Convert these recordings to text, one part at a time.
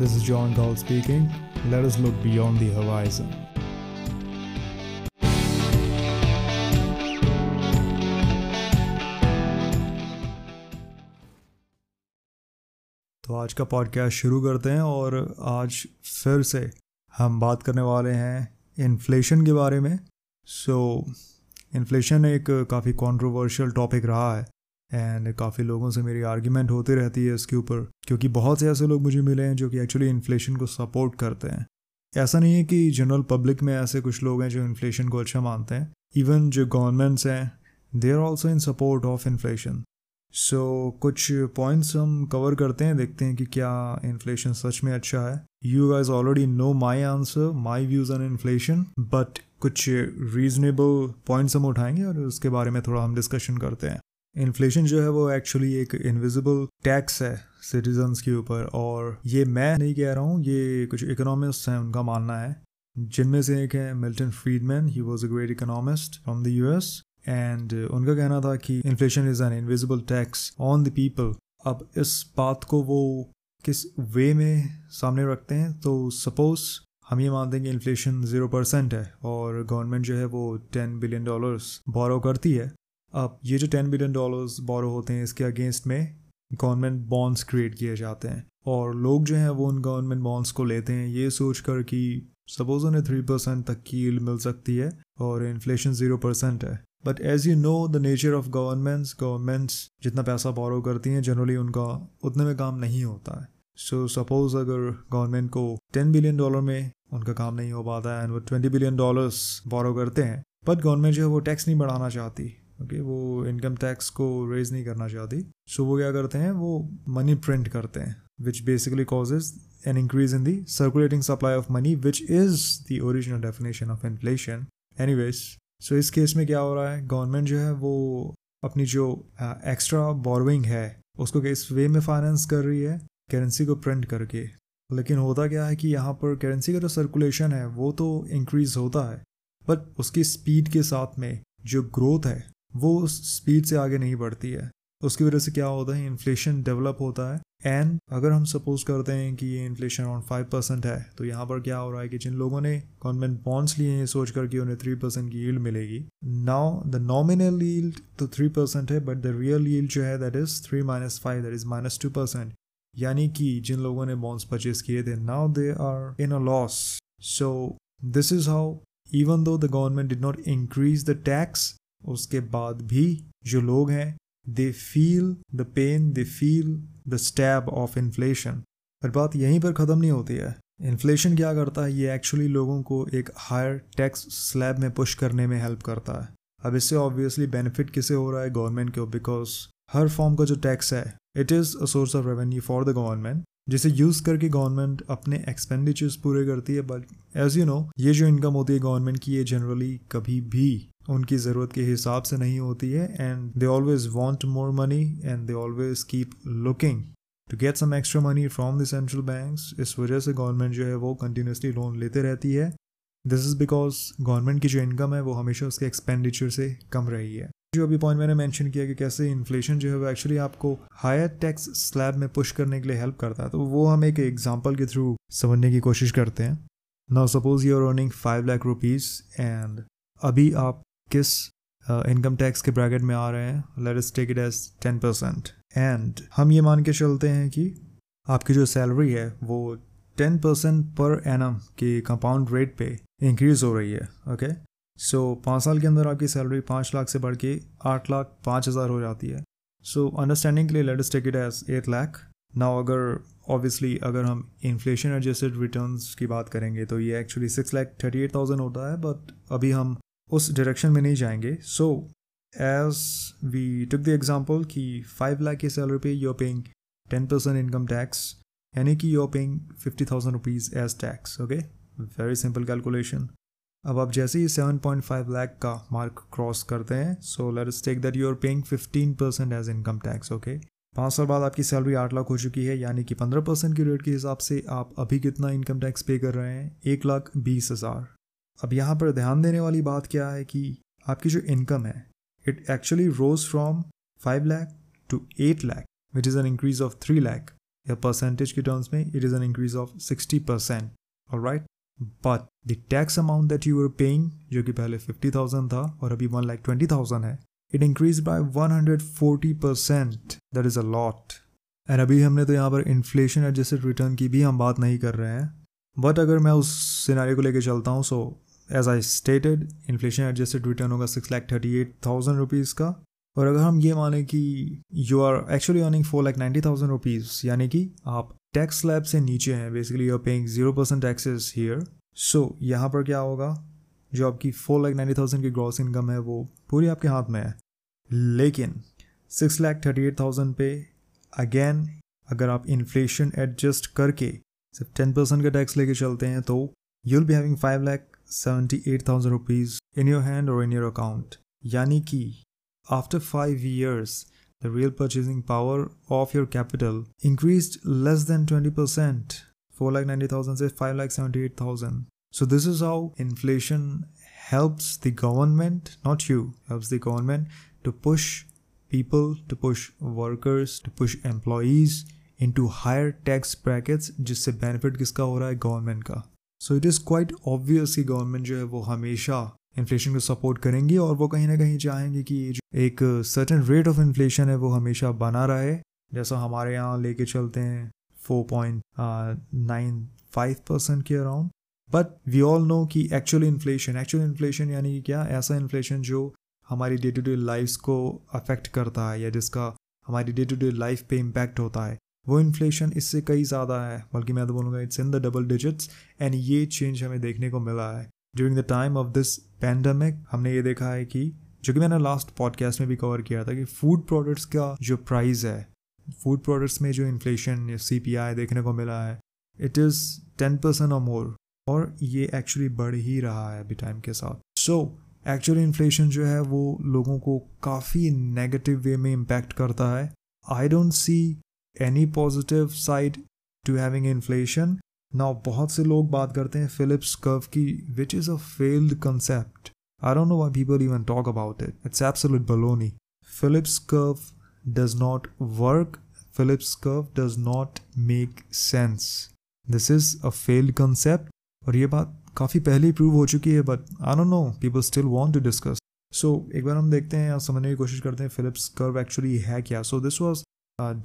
This is John Dahl speaking. Let us look beyond the horizon. तो आज का podcast शुरू करते हैं और आज फिर से हम बात करने वाले हैं इन्फ्लेशन के बारे में। इन्फ्लेशन एक काफ़ी कंट्रोवर्शियल टॉपिक रहा है एंड काफ़ी लोगों से मेरी आर्ग्यूमेंट होती रहती है इसके ऊपर, क्योंकि बहुत से ऐसे लोग मुझे मिले हैं जो कि एक्चुअली इन्फ्लेशन को सपोर्ट करते हैं। ऐसा नहीं है कि जनरल पब्लिक में ऐसे कुछ लोग हैं जो इन्फ्लेशन को अच्छा मानते हैं। इवन जो गवर्नमेंट्स हैं they are also in support of inflation. So कुछ पॉइंट्स हम कवर करते हैं, देखते हैं कि क्या इन्फ्लेशन सच में अच्छा है। You guys already know my answer, my views on inflation, but कुछ रीजनेबल पॉइंट्स हम उठाएंगे और उसके बारे में थोड़ा हम डिस्कशन करते हैं। इन्फ्लेशन जो है वो एक्चुअली एक इनविजिबल टैक्स है सिटीजन्स के ऊपर, और ये मैं नहीं कह रहा हूँ, ये कुछ इकोनॉमिस्ट हैं उनका मानना है, जिनमें से एक है Milton Friedman. He was a great economist from the US and उनका कहना था कि inflation is an invisible tax on the people. अब इस बात को वो किस वे में सामने रखते हैं, तो सपोज़ हम ये मानते हैं कि इन्फ्लेशन 0% है और गवर्नमेंट जो है वो $10 बिलियन बोरो करती है। अब ये जो $10 बिलियन बोरो होते हैं इसके अगेंस्ट में गवर्नमेंट बॉन्ड्स क्रिएट किए जाते हैं, और लोग जो हैं वो उन गवर्नमेंट बॉन्ड्स को लेते हैं ये सोच कर कि सपोज उन्हें 3% तक की यील्ड मिल सकती है और इन्फ्लेशन 0% है। But as you know the nature of governments जितना पैसा बोरो करती हैं जनरली उनका उतने में काम नहीं होता है। सो सपोज अगर गवर्नमेंट को $10 बिलियन में उनका काम नहीं हो पाता है एंड वो $20 बिलियन बोरो करते हैं, बट गवर्नमेंट जो है वो टैक्स नहीं बढ़ाना चाहती, वो इनकम टैक्स को रेज नहीं करना चाहती। सो वो क्या करते हैं, वो मनी प्रिंट करते हैं which basically causes an increase in the circulating supply of money which is the original definition of inflation. Anyways, so इस केस में क्या हो रहा है, गवर्नमेंट जो है वो अपनी जो एक्स्ट्रा बोरोइंग है उसको किस वे में फाइनेंस कर रही है, करेंसी को प्रिंट करके। लेकिन होता क्या है कि यहाँ पर करेंसी का जो सर्कुलेशन है वो तो इंक्रीज होता है, बट उसकी स्पीड के साथ में जो ग्रोथ है वो उस स्पीड से आगे नहीं बढ़ती है। उसकी वजह से क्या होता है, इन्फ्लेशन डेवलप होता है। एंड अगर हम सपोज करते हैं कि ये इन्फ्लेशन अराउंड 5% है, तो यहाँ पर क्या हो रहा है कि जिन लोगों ने गवर्नमेंट बॉन्ड्स लिए हैं सोच कर कि उन्हें 3% की यील्ड मिलेगी, नाउ द नॉमिनल यील्ड तो 3% है, बट द रियल यील्ड जो है दैट इज़ 3 - 5, दैट इज़ -2%। यानी कि जिन लोगों ने बॉन्ड्स परचेज किए थे now they are in a loss. So this is how, even though the government did not increase the tax, उसके बाद भी जो लोग हैं they feel the pain, they feel the stab of inflation. पर बात यहीं पर ख़त्म नहीं होती है। इन्फ्लेशन क्या करता है, ये एक्चुअली लोगों को एक हायर टैक्स स्लैब में पुश करने में हेल्प करता है। अब इससे ऑब्वियसली बेनिफिट किसे हो रहा है, गवर्नमेंट को, बिकॉज हर फॉर्म का जो टैक्स है it is a source of revenue for the government, जिसे यूज़ करके गवर्नमेंट अपने एक्सपेंडिचर्स पूरे करती है। बट एज यू नो ये जो इनकम होती है गवर्नमेंट की, ये जनरली कभी भी उनकी ज़रूरत के हिसाब से नहीं होती है and they always want more money and they always keep looking to get some extra money from the central banks. इस वजह से गवर्नमेंट जो है वो कंटिन्यूसली लोन लेते रहती है। दिस इज़ बिकॉज गवर्नमेंट की जो इनकम है वो हमेशा उसके एक्सपेंडिचर से कम रही है। जो अभी पॉइंट मैंने मेंशन किया कि कैसे इन्फ्लेशन जो है वो एक्चुअली आपको हायर टैक्स स्लैब में पुश करने के लिए हेल्प करता है, तो वो हम एक एग्जाम्पल के थ्रू समझने की कोशिश करते हैं। Now suppose you are earning 5 lakh rupees and अभी आप किस इनकम टैक्स के ब्रैकेट में आ रहे हैं, let us take it as 10%। And हम ये मान के चलते हैं कि आपकी जो सैलरी है वो 10% पर एनम के कंपाउंड रेट पे इंक्रीज हो रही है। ओके, सो 5 साल के अंदर आपकी सैलरी 5 लाख से बढ़ के 8,05,000 हो जाती है। सो अंडरस्टैंडिंग के लिए let us take it as 8 lakh. Now अगर ऑब्वियसली अगर हम इन्फ्लेशन एडजस्टेड रिटर्न्स की बात करेंगे तो ये एक्चुअली 6,38,000 होता है, बट अभी हम उस डायरेक्शन में नहीं जाएंगे। So as we took the example कि 5 लाख की सैलरी पे you are paying 10% income tax, यानी कि you are paying 50,000 rupees as tax. Okay, very simple calculation. अब आप जैसे ही 7.5 लाख का मार्क क्रॉस करते हैं, so let us take that you are paying 15% as income tax. Okay, 5 साल बाद आपकी सैलरी 8 लाख हो चुकी है, यानी कि 15% की रेट के हिसाब से आप अभी कितना इनकम टैक्स पे कर रहे हैं, 1,20,000। अब यहाँ पर ध्यान देने वाली बात क्या है कि आपकी जो इनकम है it actually rose from 5 lakh to 8 lakh which is an increase of 3 lakh. या परसेंटेज के टर्म्स में it is an increase of 60%, alright. But the tax amount that you are paying, जो कि पहले 50,000 था और अभी 1,20,000 है, it increase by 140%, that is a lot. And अभी हमने तो यहाँ पर इन्फ्लेशन एडजस्टेड रिटर्न की भी हम बात नहीं कर रहे हैं, बट अगर मैं उस सिनेरियो को लेकर चलता हूँ, so as I stated inflation adjusted return होगा 6,38,000 रुपीज़ का, और अगर हम ये माने कि you are actually earning 4,90,000 rupees, यानी कि आप टैक्स स्लैब से नीचे हैं, basically you are paying 0% taxes here, सो यहाँ पर क्या होगा, जो आपकी 4,90,000 की ग्रॉस इनकम है वो पूरी आपके हाथ में है। लेकिन 6,38,000 पे अगेन अगर आप इन्फ्लेशन एडजस्ट करके सिर्फ 10% का टैक्स लेके चलते हैं, तो you will be having 5,78,000 rupees in your hand और इन योर अकाउंट, यानी कि after 5 years, the real purchasing power of your capital increased less than 20%, 4,90,000 to 5,78,000. So this is how inflation helps the government, not you, helps the government to push people, to push workers, to push employees into higher tax brackets, जिससे benefit किसका हो रहा है? Government का. So it is quite obvious कि government जो है वो हमेशा इन्फ्लेशन को सपोर्ट करेंगी, और वो कहीं ना कहीं चाहेंगे कि एक सर्टेन रेट ऑफ इन्फ्लेशन है वो हमेशा बना रहे, जैसा हमारे यहाँ लेके चलते हैं 4.95% के around. But we all know कि एक्चुअल इन्फ्लेशन यानी कि क्या, ऐसा इन्फ्लेशन जो हमारी डे टू डे लाइफ को अफेक्ट करता है या जिसका हमारी डे टू डे लाइफ पे इम्पैक्ट होता है, वो इन्फ्लेशन इससे कई ज़्यादा है, बल्कि मैं तो बोलूँगा it's in the double digits. And ये चेंज हमें देखने को मिला है during the time of this pandemic. हमने ये देखा है कि, जो कि मैंने लास्ट पॉडकास्ट में भी कवर किया था, कि फूड प्रोडक्ट्स का जो प्राइस है, फूड प्रोडक्ट्स में जो इन्फ्लेशन या CPI देखने को मिला है, इट इज़ 10% और मोर, और ये एक्चुअली बढ़ ही रहा है अभी टाइम के साथ। सो एक्चुअली इन्फ्लेशन जो है वो लोगों को काफ़ी नेगेटिव वे में इम्पैक्ट करता है। I don't see any positive side to having inflation. Now बहुत से लोग बात करते हैं फिलिप्स कर्व की, which is a failed concept. I don't know why people even talk about it, it's absolute baloney. Phillips curve does not work, Phillips curve does not make sense, this is a failed concept. और ये बात काफ़ी पहले ही prove हो चुकी है, but I don't know people still want to discuss. So एक बार हम देखते हैं या समझने की कोशिश करते हैं फिलिप्स कर्व एक्चुअली है क्या। So this was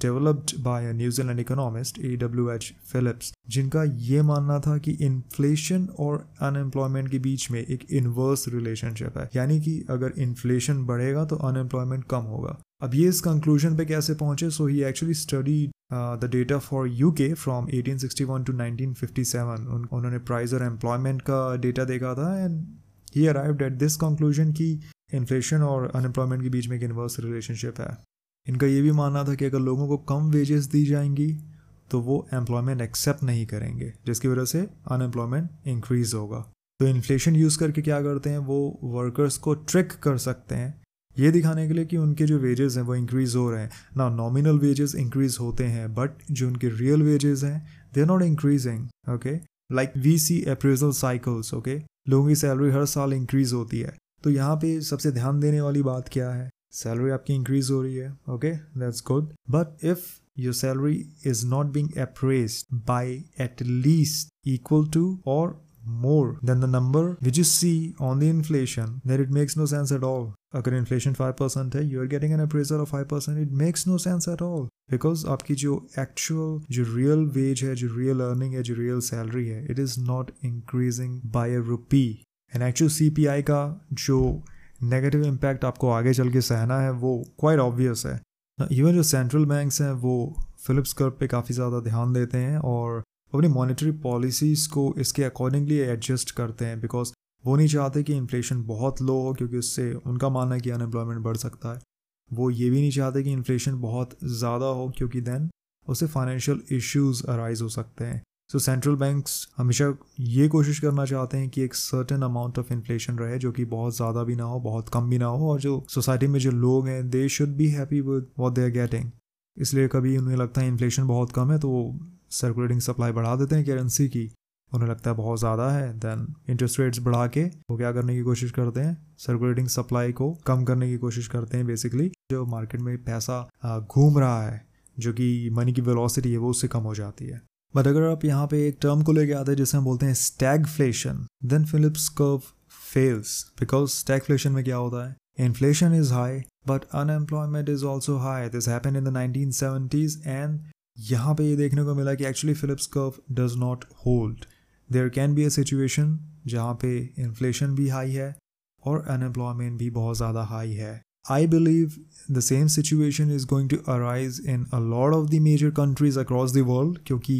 developed by a New Zealand economist A.W.H. Phillips, जिनका ये मानना था कि इन्फ्लेशन और अनएम्प्लॉयमेंट के बीच में एक इन्वर्स रिलेशनशिप है, यानी कि अगर इन्फ्लेशन बढ़ेगा तो अनएम्प्लॉयमेंट कम होगा। अब ये इस कंक्लूजन पे कैसे पहुंचे? So he actually studied the data for UK from 1861 to 1957। उन्होंने प्राइस और एम्प्लॉयमेंट का डेटा देखा था, and he arrived at this conclusion कि इन्फ्लेशन और अनएम्प्लॉयमेंट के बीच में एक इन्वर्स रिलेशनशिप है। इनका ये भी मानना था कि अगर लोगों को कम वेजेस दी जाएंगी तो वो एम्प्लॉयमेंट एक्सेप्ट नहीं करेंगे, जिसकी वजह से अनएम्प्लॉयमेंट इंक्रीज होगा। तो इन्फ्लेशन यूज़ करके क्या करते हैं, वो वर्कर्स को ट्रिक कर सकते हैं, ये दिखाने के लिए कि उनके जो वेजेस हैं वो इंक्रीज़ हो रहे हैं। ना नॉमिनल वेजेस इंक्रीज़ होते हैं, बट जो उनके रियल वेजेस हैं they are not increasing. Okay, like we see appraisal cycles. Okay, लोगों की सैलरी हर साल इंक्रीज़ होती है, तो यहाँ पे सबसे ध्यान देने वाली बात क्या है? सैलरी आपकी इंक्रीज हो रही है, okay that's good, but if your salary is not being appraised by at least equal to और more than the number which you see on the inflation, then it makes no sense at all. अगर inflation 5% है, you are getting an appraisal of 5%, it makes no sense at all, because आपकी जो actual जो real veg है, जो real earning है, जो real salary है, it is not increasing by a rupee. And actual CPI का जो नेगेटिव इम्पैक्ट आपको आगे चल के सहना है वो क्वाइट ऑब्वियस है। इवन जो सेंट्रल बैंक्स हैं वो फिलिप्स कर्व पे काफ़ी ज़्यादा ध्यान देते हैं और अपनी मॉनेटरी पॉलिसीज़ को इसके अकॉर्डिंगली एडजस्ट करते हैं, बिकॉज वो नहीं चाहते कि इन्फ्लेशन बहुत लो हो, क्योंकि उससे उनका मानना है कि अनएम्प्लॉयमेंट बढ़ सकता है। वो ये भी नहीं चाहते कि इन्फ्लेशन बहुत ज़्यादा हो, क्योंकि दैन उससे फाइनेंशियल इश्यूज़ अराइज हो सकते हैं। सो सेंट्रल बैंक्स हमेशा ये कोशिश करना चाहते हैं कि एक सर्टेन अमाउंट ऑफ इन्फ्लेशन रहे, जो कि बहुत ज़्यादा भी ना हो, बहुत कम भी ना हो, और जो सोसाइटी में जो लोग हैं they should be happy with what they are getting. इसलिए कभी उन्हें लगता है इन्फ्लेशन बहुत कम है तो सर्कुलेटिंग सप्लाई बढ़ा देते हैं करेंसी की, उन्हें लगता है बहुत ज़्यादा है, दैन इंटरेस्ट रेट्स बढ़ा के वो क्या करने की कोशिश करते हैं, सर्कुलेटिंग सप्लाई को कम करने की कोशिश करते हैं। बेसिकली जो मार्केट में पैसा घूम रहा है जो कि मनी की वेलोसिटी है वो उससे कम हो जाती है। बट अगर आप यहाँ पे एक टर्म को लेके आते हैं जिसे हम बोलते हैं stagflation, then Phillips curve fails, because stagflation में क्या होता है, inflation is high but unemployment is also high. This happened in the 1970s and यहाँ पे ये देखने को मिला कि actually Phillips curve does not hold. There can be a situation जहाँ पे inflation भी high है और unemployment भी बहुत ज़्यादा high है. I believe the same situation is going to arise in a lot of the major countries across the world, क्योंकि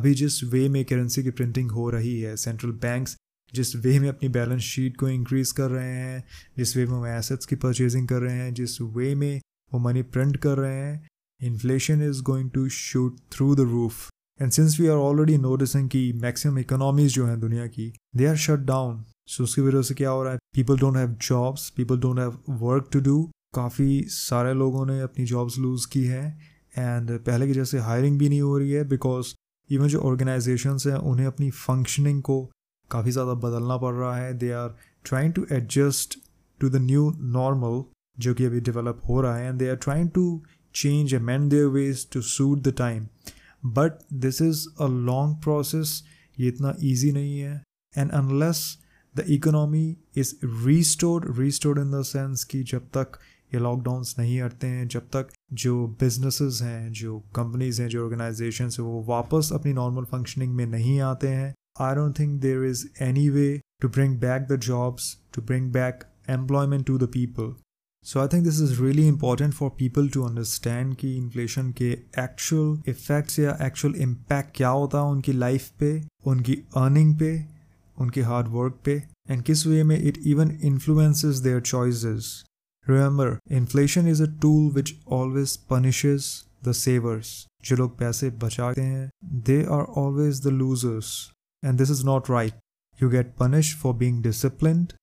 अभी जिस वे में करेंसी की प्रिंटिंग हो रही है, सेंट्रल बैंक्स जिस वे में अपनी बैलेंस शीट को इंक्रीज़ कर रहे हैं, जिस वे में वो एसेट्स की परचेजिंग कर रहे हैं, जिस वे में वो मनी प्रिंट कर रहे हैं, inflation is going to shoot through the roof. And since we are already noticing कि मैक्सिमम इकोनॉमीज जो हैं दुनिया की, they are shut down. So उसकी वजह से क्या हो रहा है, people don't have jobs, people don't have work to do. काफ़ी सारे लोगों ने अपनी जॉब्स लूज़ की है एंड पहले की जैसे हायरिंग भी नहीं हो रही है, बिकॉज इवन जो ऑर्गेनाइजेशंस हैं उन्हें अपनी फंक्शनिंग को काफ़ी ज़्यादा बदलना पड़ रहा है. They are trying to adjust to the new normal जो कि अभी डेवलप हो रहा है, and they are trying to change amend their ways to suit the time. But this is a long process, ये इतना ईजी नहीं है. And unless the economy is restored in the sense कि जब तक ये लॉकडाउन्स नहीं हटते हैं, जब तक जो बिजनेसेस हैं, जो कंपनीज हैं, जो ऑर्गेनाइजेशंस हैं, वो वापस अपनी नॉर्मल फंक्शनिंग में नहीं आते हैं, I don't think there is any way to bring back the jobs, to bring back employment to the people. So I think this is really important for people to understand कि inflation के actual effects या actual impact क्या होता है उनकी life पे, उनकी earning पे, उनके hard work पे, and किस way में it even influences their choices. Remember, inflation is a tool which always punishes the savers. जो लोग पैसे बचाते हैं, they are always the losers. And this is not right. You get punished for being disciplined,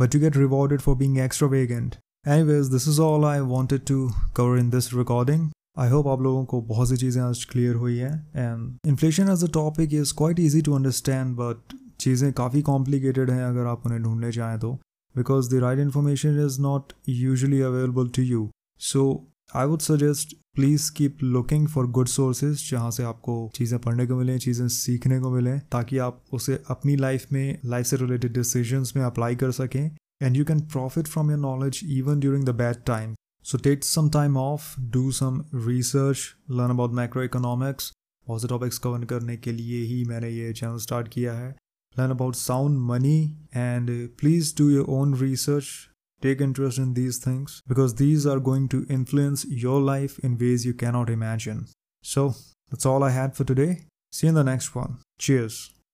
but you get rewarded for being extravagant. Anyways, this is all I wanted to cover in this recording. I hope आप लोगों को बहुत सी चीज़ें आज clear हुई हैं. And inflation as a topic is quite easy to understand, but चीज़ें काफ़ी complicated हैं अगर आप उन्हें ढूंढने चाहें तो, because the right information is not usually available to you. So I would suggest please keep looking for good sources जहाँ से आपको चीज़ें पढ़ने को मिलें, चीज़ें सीखने को मिलें, ताकि आप उसे अपनी लाइफ में, लाइफ से रिलेटेड डिसीजंस में अप्लाई कर सकें. And you can profit from your knowledge even during the bad time. So take some time off, do some research, learn about macro economics. बहुत से टॉपिक्स कवर करने के लिए ही मैंने ये चैनल स्टार्ट किया है. Learn about sound money and please do your own research. Take interest in these things because these are going to influence your life in ways you cannot imagine. So that's all I had for today. See you in the next one. Cheers.